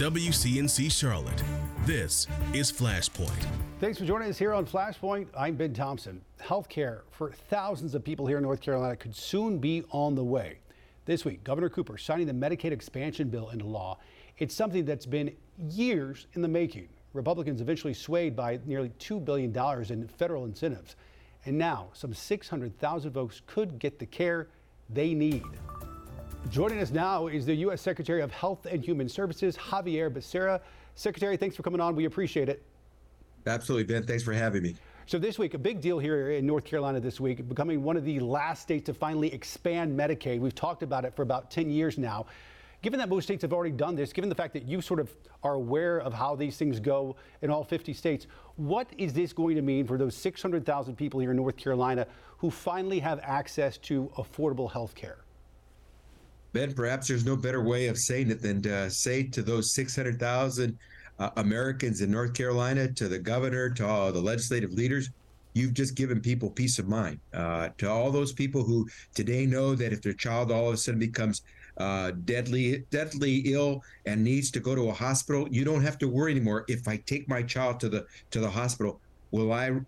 WCNC Charlotte. This is Flashpoint. Thanks for joining us here on Flashpoint. I'm Ben Thompson. Healthcare for thousands of people here in North Carolina could soon be on the way. This week, Governor Cooper signing the Medicaid expansion bill into law. It's something that's been years in the making. Republicans eventually swayed by nearly $2 billion in federal incentives. And now, some 600,000 folks could get the care they need. Joining us now is the U.S. Secretary of Health and Human Services, Xavier Becerra. Secretary, thanks for coming on. We appreciate it. Absolutely, Ben. Thanks for having me. So this week, a big deal here in North Carolina this week, becoming one of the last states to finally expand Medicaid. We've talked about it for about 10 years now. Given that most states have already done this, given the fact that you sort of are aware of how these things go in all 50 states, what is this going to mean for those 600,000 people here in North Carolina who finally have access to affordable health care? Ben, perhaps there's no better way of saying it than to say to those 600,000 Americans in North Carolina, to the governor, to all the legislative leaders, you've just given people peace of mind. To all those people who today know that if their child all of a sudden becomes deadly ill and needs to go to a hospital, you don't have to worry anymore. If I take my child to the hospital, will I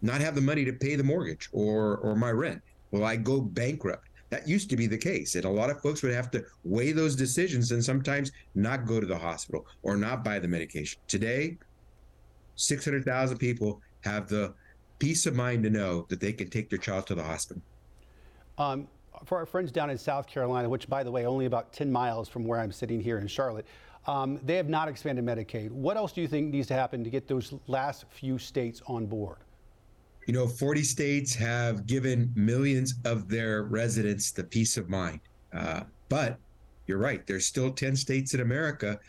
not have the money to pay the mortgage or my rent? Will I go bankrupt? That used to be the case, and a lot of folks would have to weigh those decisions and sometimes not go to the hospital or not buy the medication. Today, 600,000 people have the peace of mind to know that they can take their child to the hospital. For our friends down in South Carolina, which, by the way, only about 10 miles from where I'm sitting here in Charlotte, they have not expanded Medicaid. What else do you think needs to happen to get those last few states on board? You know, 40 states have given millions of their residents the peace of mind. But you're right, there's still 10 states in America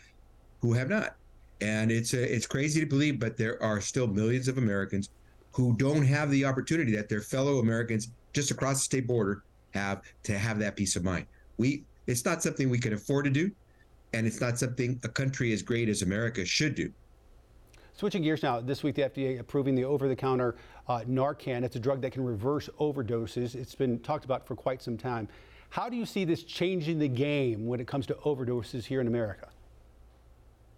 who have not. And it's crazy to believe, but there are still millions of Americans who don't have the opportunity that their fellow Americans just across the state border have to have that peace of mind. It's not something we can afford to do, and it's not something a country as great as America should do. Switching gears now, this week the FDA approving the over-the-counter Narcan. It's a drug that can reverse overdoses. It's been talked about for quite some time. How do you see this changing the game when it comes to overdoses here in America?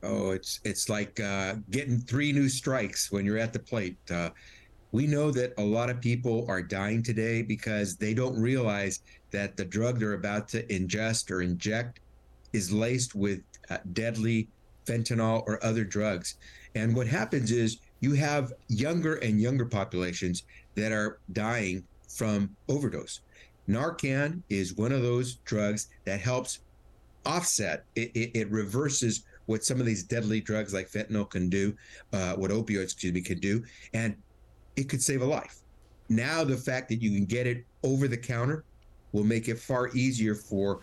Oh, it's like getting 3 new strikes when you're at the plate. We know that a lot of people are dying today because they don't realize that the drug they're about to ingest or inject is laced with deadly fentanyl or other drugs. And what happens is you have younger and younger populations that are dying from overdose. Narcan is one of those drugs that helps offset. It reverses what some of these deadly drugs like fentanyl can do, what opioids, can do, and it could save a life. Now the fact that you can get it over the counter will make it far easier for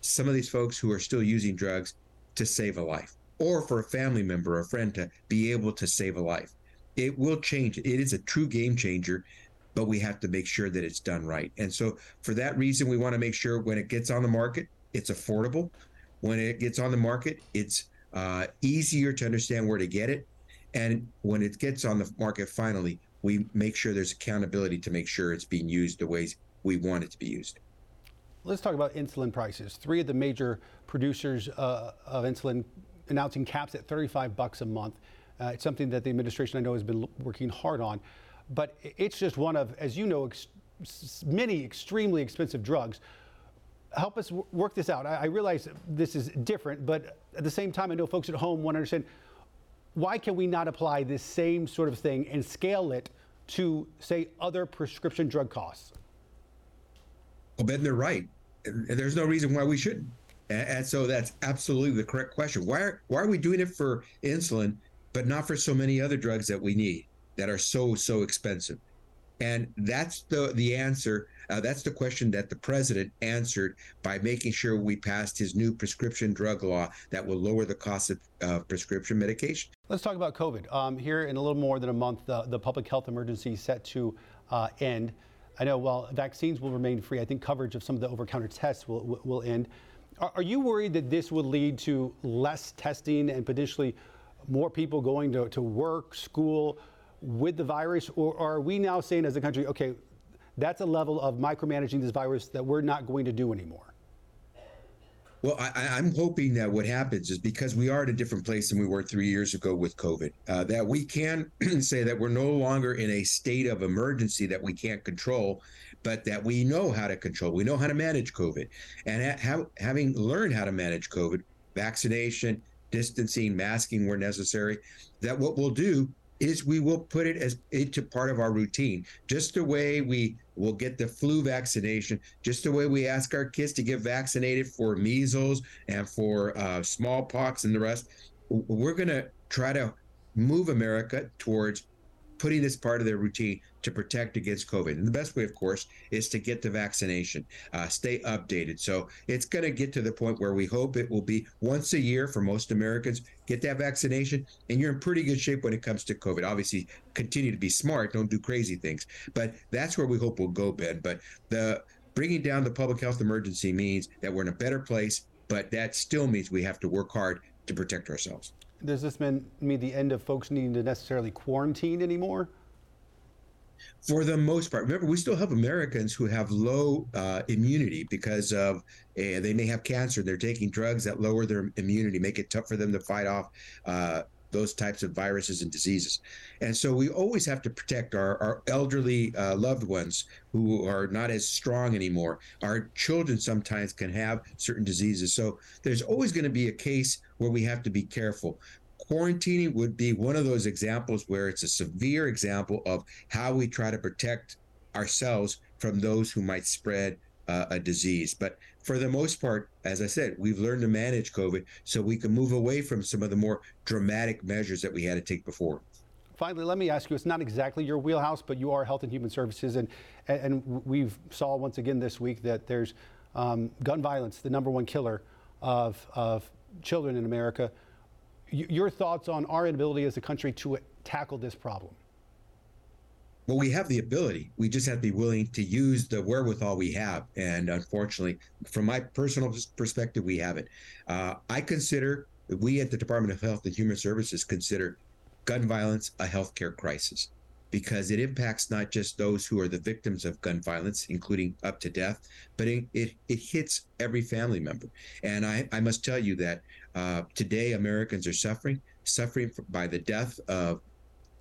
some of these folks who are still using drugs to save a life, or for a family member or a friend to be able to save a life. It will change. It is a true game changer, but we have to make sure that it's done right. And so for that reason, we want to make sure when it gets on the market, it's affordable. When it gets on the market, it's easier to understand where to get it. And when it gets on the market finally, we make sure there's accountability to make sure it's being used the ways we want it to be used. Let's talk about insulin prices. 3 of the major producers of insulin announcing caps at $35 a month. It's something that the administration, I know, has been working hard on, but it's just one of, as you know, many extremely expensive drugs. Help us work this out. I realize this is different, but at the same time, I know folks at home want to understand, why can we not apply this same sort of thing and scale it to, say, other prescription drug costs? Well, Ben, they're right. There's no reason why we shouldn't. And so that's absolutely the correct question. Why are we doing it for insulin, but not for so many other drugs that we need that are so expensive? And that's the answer. That's the question that the president answered by making sure we passed his new prescription drug law that will lower the cost of prescription medication. Let's talk about COVID. Here in a little more than a month, the public health emergency is set to end. I know while vaccines will remain free, I think coverage of some of the over-counter tests will end. Are you worried that this will lead to less testing and potentially more people going to work, school with the virus? Or are we now saying as a country, okay, that's a level of micromanaging this virus that we're not going to do anymore? Well, I'm hoping that what happens is, because we are at a different place than we were 3 years ago with COVID, that we can say that we're no longer in a state of emergency that we can't control, but that we know how to control. We know how to manage COVID. And having learned how to manage COVID, vaccination, distancing, masking where necessary, that what we'll do is we will put it as into part of our routine, just the way we will get the flu vaccination, just the way we ask our kids to get vaccinated for measles and for smallpox and the rest. We're going to try to move America towards putting this part of their routine to protect against COVID. And the best way, of course, is to get the vaccination, stay updated. So it's going to get to the point where we hope it will be once a year for most Americans. Get that vaccination, and you're in pretty good shape when it comes to COVID. Obviously, continue to be smart. Don't do crazy things. But that's where we hope we'll go, Ben. But the bringing down the public health emergency means that we're in a better place, but that still means we have to work hard to protect ourselves. Does this mean the end of folks needing to necessarily quarantine anymore? For the most part. Remember, we still have Americans who have low immunity because of they may have cancer. They're taking drugs that lower their immunity, make it tough for them to fight off those types of viruses and diseases. And so we always have to protect our elderly loved ones who are not as strong anymore. Our children sometimes can have certain diseases. So there's always going to be a case where we have to be careful. Quarantining would be one of those examples where it's a severe example of how we try to protect ourselves from those who might spread a disease. But for the most part, as I said, we've learned to manage COVID so we can move away from some of the more dramatic measures that we had to take before. Finally, let me ask you, it's not exactly your wheelhouse, but you are Health and Human Services. And we've saw once again this week that there's gun violence, the number one killer of children in America. Your thoughts on our ability as a country to tackle this problem? Well, we have the ability. We just have to be willing to use the wherewithal we have. And unfortunately, from my personal perspective, we haven't. We at the Department of Health and Human Services consider gun violence a healthcare crisis, because it impacts not just those who are the victims of gun violence, including up to death, but it hits every family member. And I must tell you that today Americans are suffering by the death of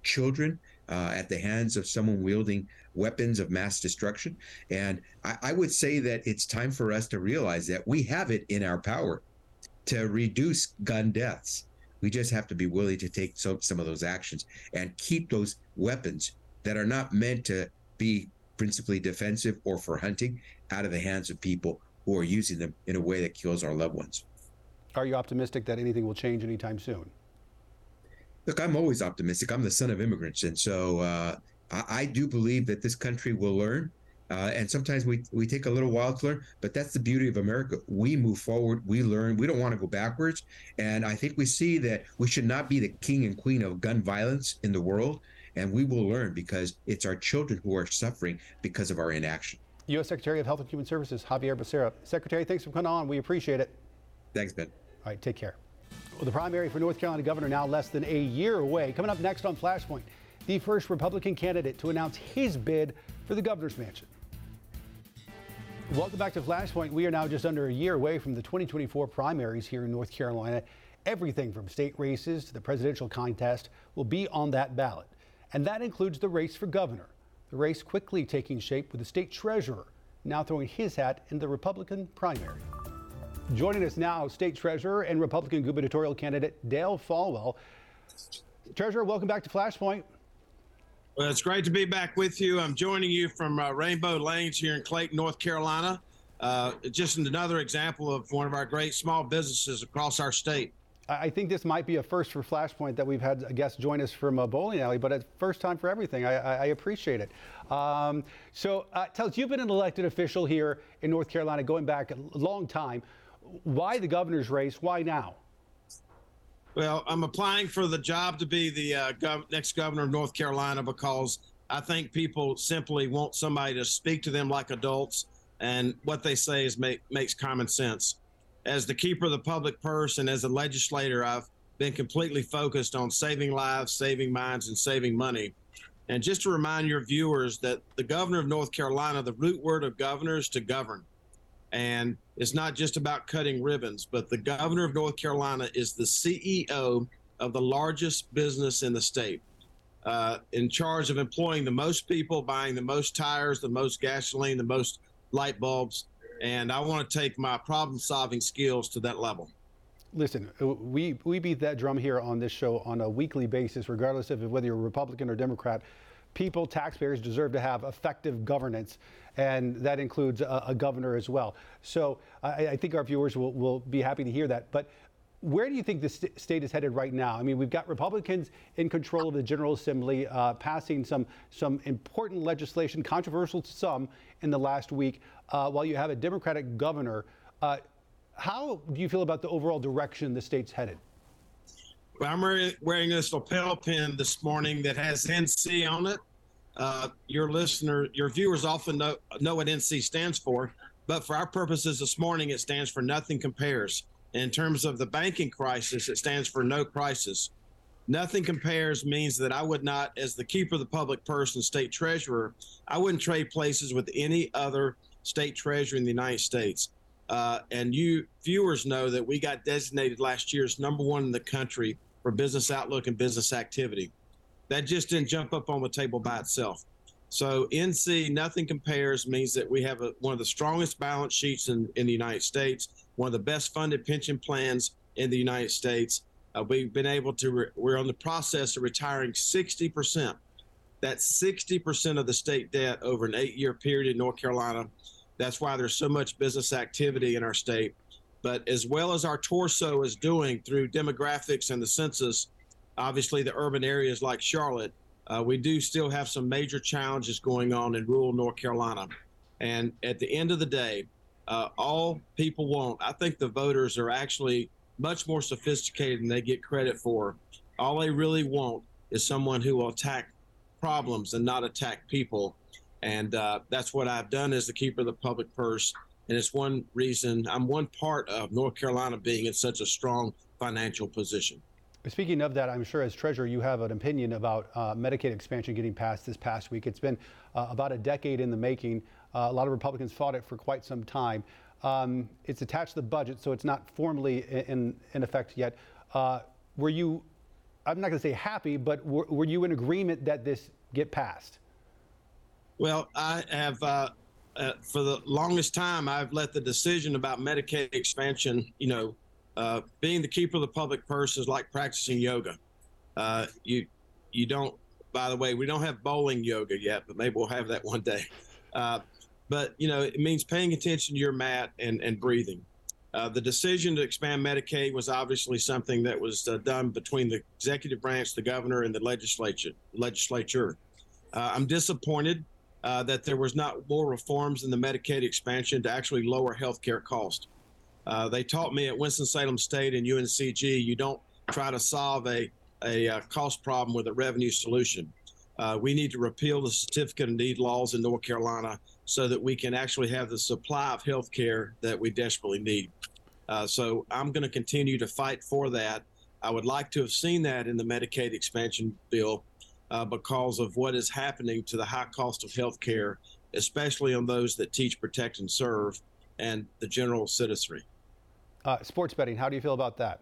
children at the hands of someone wielding weapons of mass destruction. And I would say that it's time for us to realize that we have it in our power to reduce gun deaths. We just have to be willing to take some of those actions and keep those weapons that are not meant to be principally defensive or for hunting out of the hands of people who are using them in a way that kills our loved ones. Are you optimistic that anything will change anytime soon? Look, I'm always optimistic. I'm the son of immigrants. And so I do believe that this country will learn. And sometimes we take a little while to learn, but that's the beauty of America. We move forward, we learn, we don't want to go backwards. And I think we see that we should not be the king and queen of gun violence in the world. And we will learn, because it's our children who are suffering because of our inaction. U.S. Secretary of Health and Human Services, Xavier Becerra. Secretary, thanks for coming on. We appreciate it. Thanks, Ben. All right, take care. Well, the primary for North Carolina governor now less than a year away. Coming up next on Flashpoint, the first Republican candidate to announce his bid for the governor's mansion. Welcome back to Flashpoint. We are now just under a year away from the 2024 primaries here in North Carolina. Everything from state races to the presidential contest will be on that ballot. And that includes the race for governor. The race quickly taking shape with the state treasurer now throwing his hat in the Republican primary. Joining us now, state treasurer and Republican gubernatorial candidate Dale Folwell. Treasurer, welcome back to Flashpoint. Well, it's great to be back with you. I'm joining you from Rainbow Lanes here in Clayton, North Carolina. Just another example of one of our great small businesses across our state. I think this might be a first for Flashpoint that we've had a guest join us from a bowling alley, but a first time for everything. I appreciate it. So tell us, you've been an elected official here in North Carolina going back a long time. Why the governor's race? Why now? Well, I'm applying for the job to be the next governor of North Carolina because I think people simply want somebody to speak to them like adults, and what they say is makes common sense. As the keeper of the public purse and as a legislator, I've been completely focused on saving lives, saving minds, and saving money. And just to remind your viewers that the governor of North Carolina, the root word of governor is to govern. And it's not just about cutting ribbons, but the governor of North Carolina is the CEO of the largest business in the state, in charge of employing the most people, buying the most tires, the most gasoline, the most light bulbs. And I want to take my problem-solving skills to that level. Listen, we beat that drum here on this show on a weekly basis, regardless of whether you're Republican or Democrat. People, taxpayers deserve to have effective governance, and that includes a governor as well. So I think our viewers will be happy to hear that. But where do you think the state is headed right now? I mean, we've got Republicans in control of the General Assembly passing some important legislation, controversial to some, in the last week, while you have a Democratic governor. How do you feel about the overall direction the state's headed? Well, I'm wearing this lapel pin this morning that has NC on it. Your viewers often know what NC stands for, but for our purposes this morning, it stands for Nothing Compares. In terms of the banking crisis, it stands for No Crisis. Nothing Compares means that I would not, as the keeper of the public purse and state treasurer, I wouldn't trade places with any other state treasurer in the United States. And you viewers know that we got designated last year as number one in the country for business outlook and business activity. That just didn't jump up on the table by itself. So NC, Nothing Compares, means that we have one of the strongest balance sheets in the United States, one of the best funded pension plans in the United States. We've been able to, we're on the process of retiring 60%. That's 60% of the state debt over an 8-year period in North Carolina. That's why there's so much business activity in our state. But as well as our torso is doing through demographics and the census, obviously the urban areas like Charlotte, we do still have some major challenges going on in rural North Carolina. And at the end of the day, all people want, I think the voters are actually much more sophisticated than they get credit for. All they really want is someone who will attack problems and not attack people. And that's what I've done as the keeper of the public purse. And it's one reason, I'm one part of North Carolina being in such a strong financial position. Speaking of that, I'm sure as treasurer, you have an opinion about Medicaid expansion getting passed this past week. It's been about a decade in the making. A lot of Republicans fought it for quite some time. It's attached to the budget, so it's not formally in effect yet. Were you, I'm not gonna say happy, but were you in agreement that this get passed? Well, I have, for the longest time, I've let the decision about Medicaid expansion, being the keeper of the public purse is like practicing yoga. You don't, by the way, we don't have bowling yoga yet, but maybe we'll have that one day. But, it means paying attention to your mat and breathing. The decision to expand Medicaid was obviously something that was done between the executive branch, the governor, and the legislature. I'm disappointed that there was not more reforms in the Medicaid expansion to actually lower health care costs. They taught me at Winston-Salem State and UNCG, you don't try to solve a cost problem with a revenue solution. We need to repeal the Certificate of Need laws in North Carolina so that we can actually have the supply of health care that we desperately need. So I'm going to continue to fight for that. I would like to have seen that in the Medicaid expansion bill, because of what is happening to the high cost of health care, especially on those that teach, protect, and serve, and the general citizenry. Sports betting, how do you feel about that?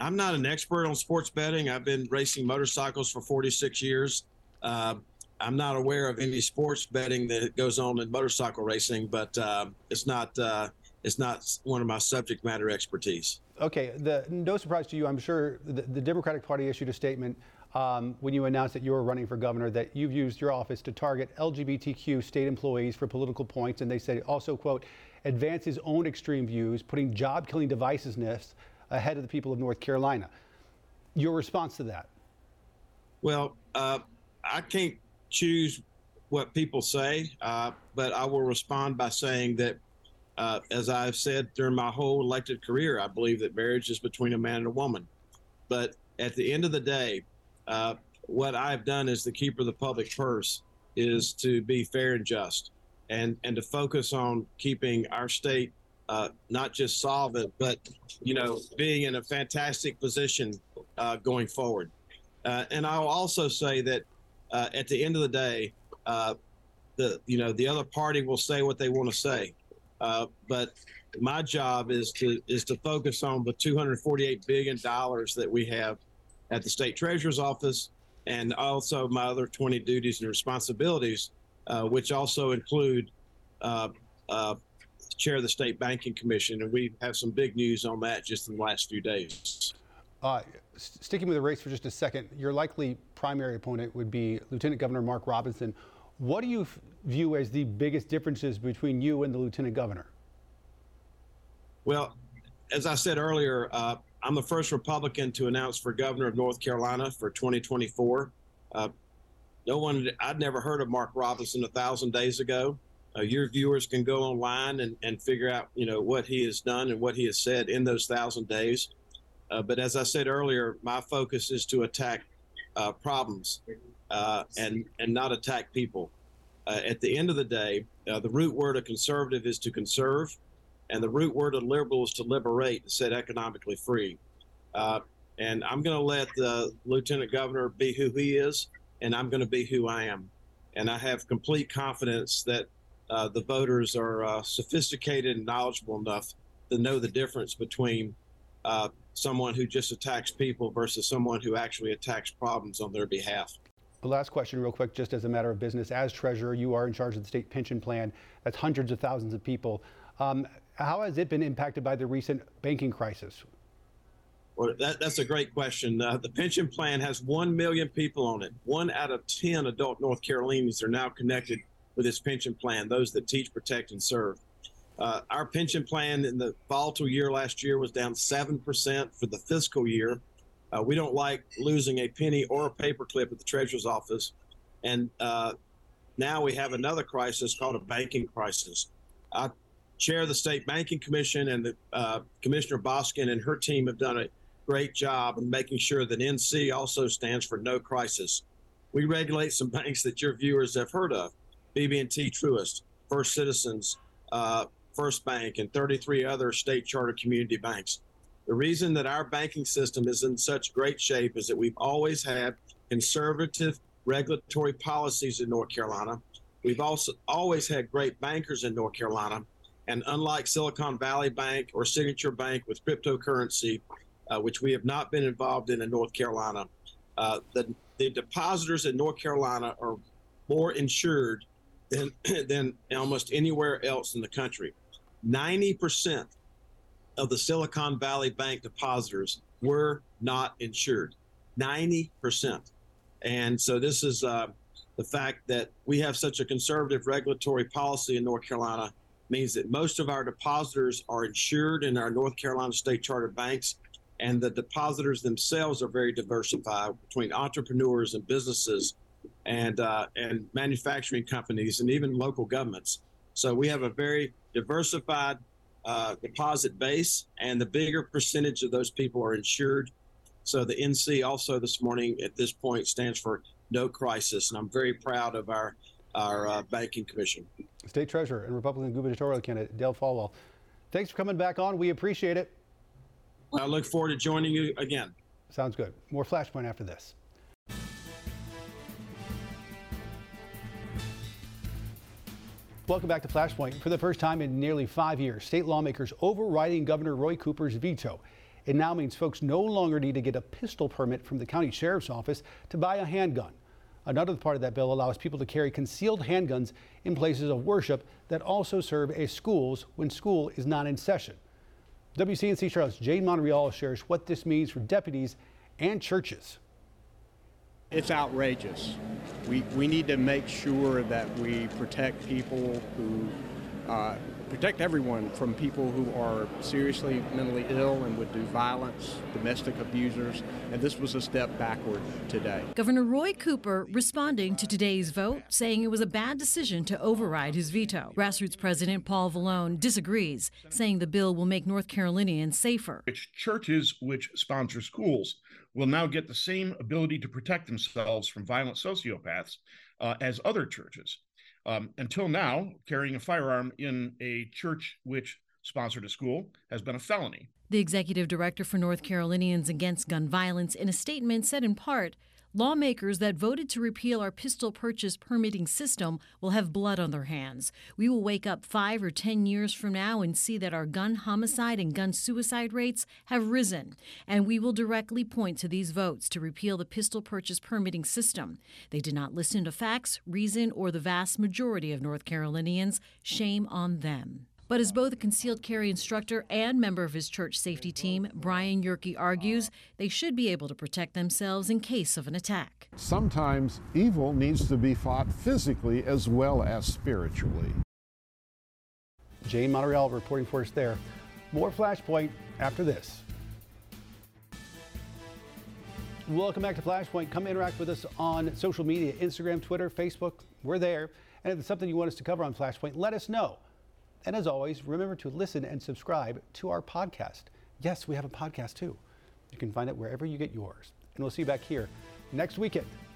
I'm not an expert on sports betting. I've been racing motorcycles for 46 years. I'm not aware of any sports betting that goes on in motorcycle racing, but it's not one of my subject matter expertise. Okay, no surprise to you, I'm sure the Democratic Party issued a statement when you announced that you were running for governor, that you've used your office to target LGBTQ state employees for political points. And they say also, quote, advance his own extreme views, putting job-killing divisiveness ahead of the people of North Carolina. Your response to that? Well, I can't choose what people say, but I will respond by saying that, as I've said during my whole elected career, I believe that marriage is between a man and a woman. But at the end of the day, what I've done as the keeper of the public purse is to be fair and just and to focus on keeping our state not just solvent, but, being in a fantastic position going forward. And I'll also say that at the end of the day, the other party will say what they want to say. But my job is to focus on the $248 billion that we have at the state treasurer's office, and also my other 20 duties and responsibilities, which also include chair of the State Banking Commission. And we have some big news on that just in the last few days. Sticking with the race for just a second, your likely primary opponent would be Lieutenant Governor Mark Robinson. What do you view as the biggest differences between you and the Lieutenant Governor? Well, as I said earlier, I'm the first Republican to announce for governor of North Carolina for 2024. I'd never heard of Mark Robinson 1,000 days ago. Your viewers can go online and figure out, what he has done and what he has said in those 1,000 days. But as I said earlier, my focus is to attack problems and not attack people. At the end of the day, the root word of conservative is to conserve. And the root word of liberal is to liberate and set economically free. And I'm going to let the Lieutenant Governor be who he is, and I'm going to be who I am. And I have complete confidence that the voters are sophisticated and knowledgeable enough to know the difference between someone who just attacks people versus someone who actually attacks problems on their behalf. The last question real quick, just as a matter of business. As treasurer, you are in charge of the state pension plan. That's hundreds of thousands of people. How has it been impacted by the recent banking crisis? Well, that's a great question. The pension plan has 1 million people on it. 1 out of 10 adult North Carolinians are now connected with this pension plan, those that teach, protect, and serve. Our pension plan in the volatile year last year was down 7% for the fiscal year. We don't like losing a penny or a paperclip at the treasurer's office. And now we have another crisis called a banking crisis. I chair of the State Banking Commission, and the Commissioner Boskin and her team have done a great job in making sure that NC also stands for no crisis. We regulate some banks that your viewers have heard of: BB&T, Truist, First Citizens, First Bank, and 33 other state charter community banks. The reason that our banking system is in such great shape is that we've always had conservative regulatory policies in North Carolina. We've also always had great bankers in North Carolina. And unlike Silicon Valley Bank or Signature Bank with cryptocurrency, which we have not been involved in North Carolina, the depositors in North Carolina are more insured than almost anywhere else in the country. 90% of the Silicon Valley Bank depositors were not insured, 90%. And so this is the fact that we have such a conservative regulatory policy in North Carolina means that most of our depositors are insured in our North Carolina state chartered banks, and the depositors themselves are very diversified between entrepreneurs and businesses and manufacturing companies and even local governments. So we have a very diversified deposit base, and the bigger percentage of those people are insured. So the NC also this morning at this point stands for no crisis, and I'm very proud of our banking commission. State Treasurer and Republican gubernatorial candidate Dale Folwell, thanks for coming back on. We appreciate it. I look forward to joining you again. Sounds good. More Flashpoint after this. Welcome back to Flashpoint. For the first time in nearly 5 years, state lawmakers overriding Governor Roy Cooper's veto. It now means folks no longer need to get a pistol permit from the county sheriff's office to buy a handgun. Another part of that bill allows people to carry concealed handguns in places of worship that also serve as schools when school is not in session. WCNC Charlotte's Jane Montreal shares what this means for deputies and churches. It's outrageous. We need to make sure that we protect people who, protect everyone from people who are seriously mentally ill and would do violence, domestic abusers, and this was a step backward today. Governor Roy Cooper responding to today's vote, saying it was a bad decision to override his veto. Grassroots President Paul Vallone disagrees, saying the bill will make North Carolinians safer. Churches which sponsor schools will now get the same ability to protect themselves from violent sociopaths as other churches. Until now, carrying a firearm in a church which sponsored a school has been a felony. The executive director for North Carolinians Against Gun Violence in a statement said in part, Lawmakers that voted to repeal our pistol purchase permitting system will have blood on their hands. We will wake up 5 or 10 years from now and see that our gun homicide and gun suicide rates have risen, and we will directly point to these votes to repeal the pistol purchase permitting system. They did not listen to facts, reason, or the vast majority of North Carolinians. Shame on them. But as both a concealed carry instructor and member of his church safety team, Brian Yerke argues they should be able to protect themselves in case of an attack. Sometimes evil needs to be fought physically as well as spiritually. Jane Montreal reporting for us there. More Flashpoint after this. Welcome back to Flashpoint. Come interact with us on social media, Instagram, Twitter, Facebook. We're there. And if it's something you want us to cover on Flashpoint, let us know. And as always, remember to listen and subscribe to our podcast. Yes, we have a podcast too. You can find it wherever you get yours. And we'll see you back here next weekend.